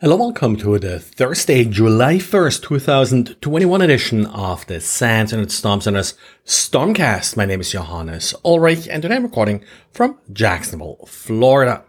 Hello, welcome to the Thursday, July 1st, 2021 edition of the Sands and Storm Center's Stormcast. My name is Johannes Ulrich, and today I'm recording from Jacksonville, Florida.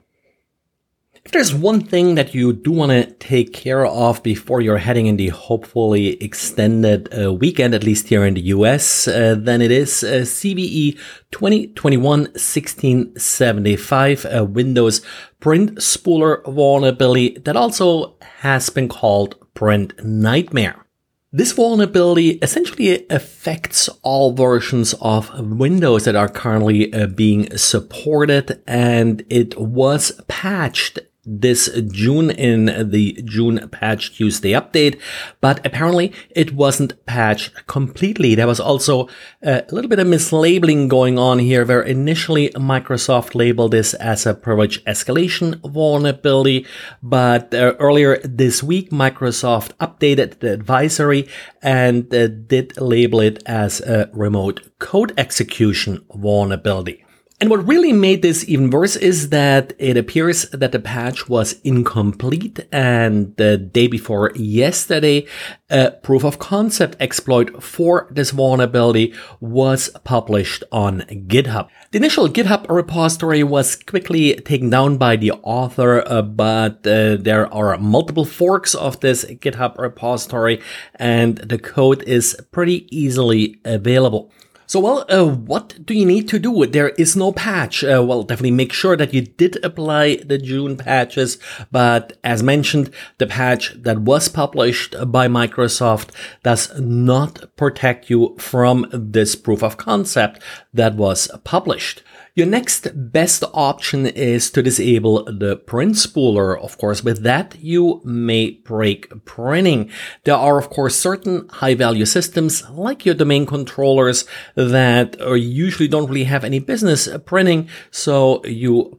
If there's one thing that you do want to take care of before you're heading in the hopefully extended weekend, at least here in the US, then it is CVE-2021-1675, a Windows print spooler vulnerability that also has been called print nightmare. This vulnerability essentially affects all versions of Windows that are currently being supported, and it was patched this June in the June Patch Tuesday update, but apparently it wasn't patched completely. There was also a little bit of mislabeling going on here, where initially Microsoft labeled this as a privilege escalation vulnerability, but earlier this week Microsoft updated the advisory and did label it as a remote code execution vulnerability. And what really made this even worse is that it appears that the patch was incomplete, and the day before yesterday, a proof of concept exploit for this vulnerability was published on GitHub. The initial GitHub repository was quickly taken down by the author, but there are multiple forks of this GitHub repository, and the code is pretty easily available. So, what do you need to do? There is no patch. Definitely make sure that you did apply the June patches. But as mentioned, the patch that was published by Microsoft does not protect you from this proof of concept that was published. Your next best option is to disable the print spooler. Of course, with that, you may break printing. There are, of course, certain high-value systems like your domain controllers that usually don't really have any business printing. So you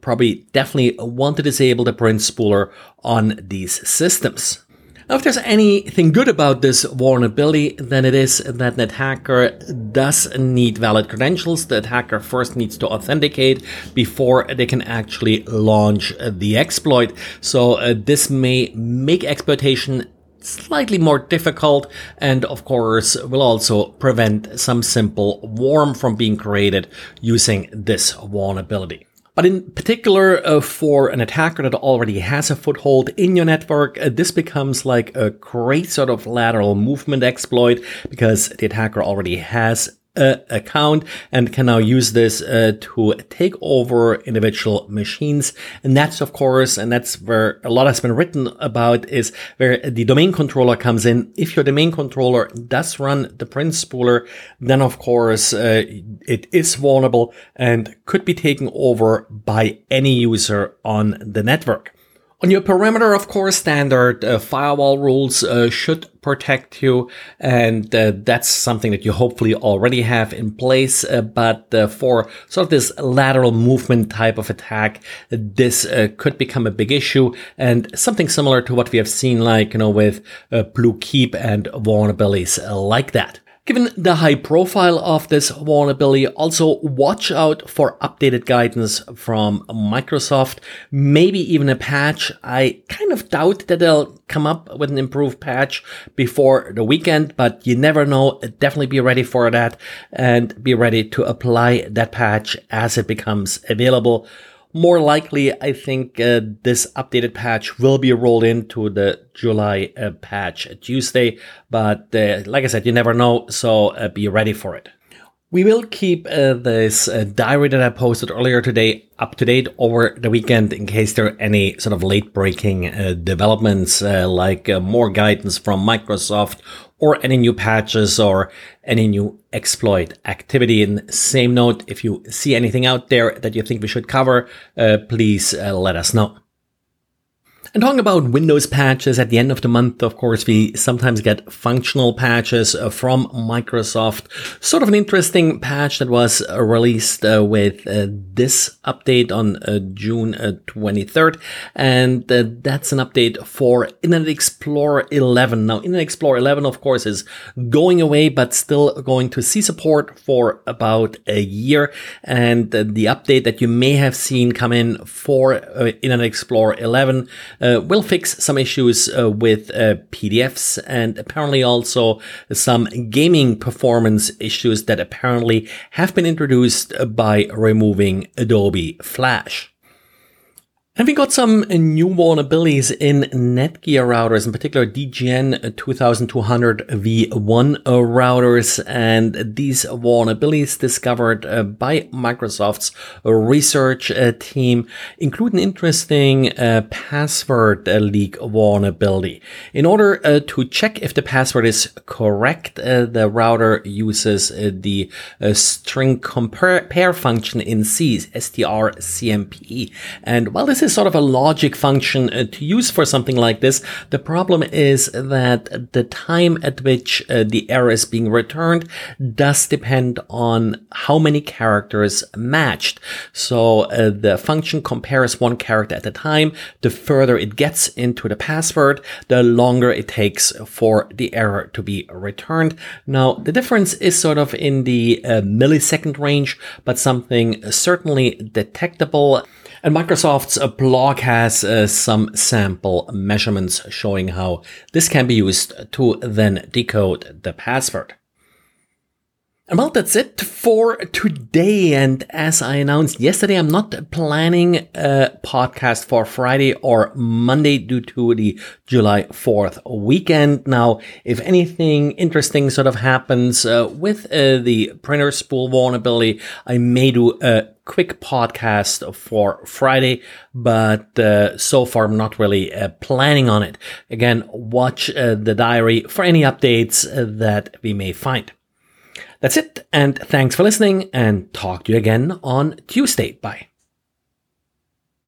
definitely want to disable the print spooler on these systems. Now, if there's anything good about this vulnerability, then it is that the attacker does need valid credentials. The attacker first needs to authenticate before they can actually launch the exploit. So this may make exploitation slightly more difficult, and of course will also prevent some simple worm from being created using this vulnerability. But in particular, for an attacker that already has a foothold in your network, this becomes like a great sort of lateral movement exploit, because the attacker already has account and can now use this to take over individual machines. And that's, of course, and that's where a lot has been written about, is where the domain controller comes in. If your domain controller does run the print spooler, then of course it is vulnerable and could be taken over by any user on the network. On your perimeter, of course, standard firewall rules should protect you, and that's something that you hopefully already have in place, but for sort of this lateral movement type of attack, this could become a big issue, and something similar to what we have seen with BlueKeep and vulnerabilities like that. Given the high profile of this vulnerability, also watch out for updated guidance from Microsoft, maybe even a patch. I kind of doubt that they'll come up with an improved patch before the weekend, but you never know. Definitely be ready for that and be ready to apply that patch as it becomes available. More likely, I think this updated patch will be rolled into the July patch Tuesday. But like I said, you never know, so be ready for it. We will keep this diary that I posted earlier today up to date over the weekend in case there are any sort of late-breaking developments like more guidance from Microsoft or any new patches or any new exploit activity. And same note, if you see anything out there that you think we should cover, please let us know. And talking about Windows patches, at the end of the month, of course, we sometimes get functional patches from Microsoft. Sort of an interesting patch that was released with this update on June 23rd. And that's an update for Internet Explorer 11. Now, Internet Explorer 11, of course, is going away, but still going to see support for about a year. And the update that you may have seen come in for Internet Explorer 11 will fix some issues with PDFs and apparently also some gaming performance issues that apparently have been introduced by removing Adobe Flash. And we got some new vulnerabilities in NETGEAR routers, in particular DGN-2200v1 routers. And these vulnerabilities discovered by Microsoft's research team include an interesting password leak vulnerability. In order to check if the password is correct, the router uses the string compare function in C, strcmp. And while this is sort of a logic function to use for something like this, the problem is that the time at which the error is being returned does depend on how many characters matched. So the function compares one character at a time. The further it gets into the password, the longer it takes for the error to be returned. Now, the difference is sort of in the millisecond range, but something certainly detectable. And Microsoft's blog has some sample measurements showing how this can be used to then decode the password. And well, that's it for today. And as I announced yesterday, I'm not planning a podcast for Friday or Monday due to the July 4th weekend. Now, if anything interesting sort of happens with the printer spool vulnerability, I may do a quick podcast for Friday, but so far I'm not really planning on it. Again, watch the diary for any updates that we may find. That's it, and thanks for listening, and talk to you again on Tuesday. Bye.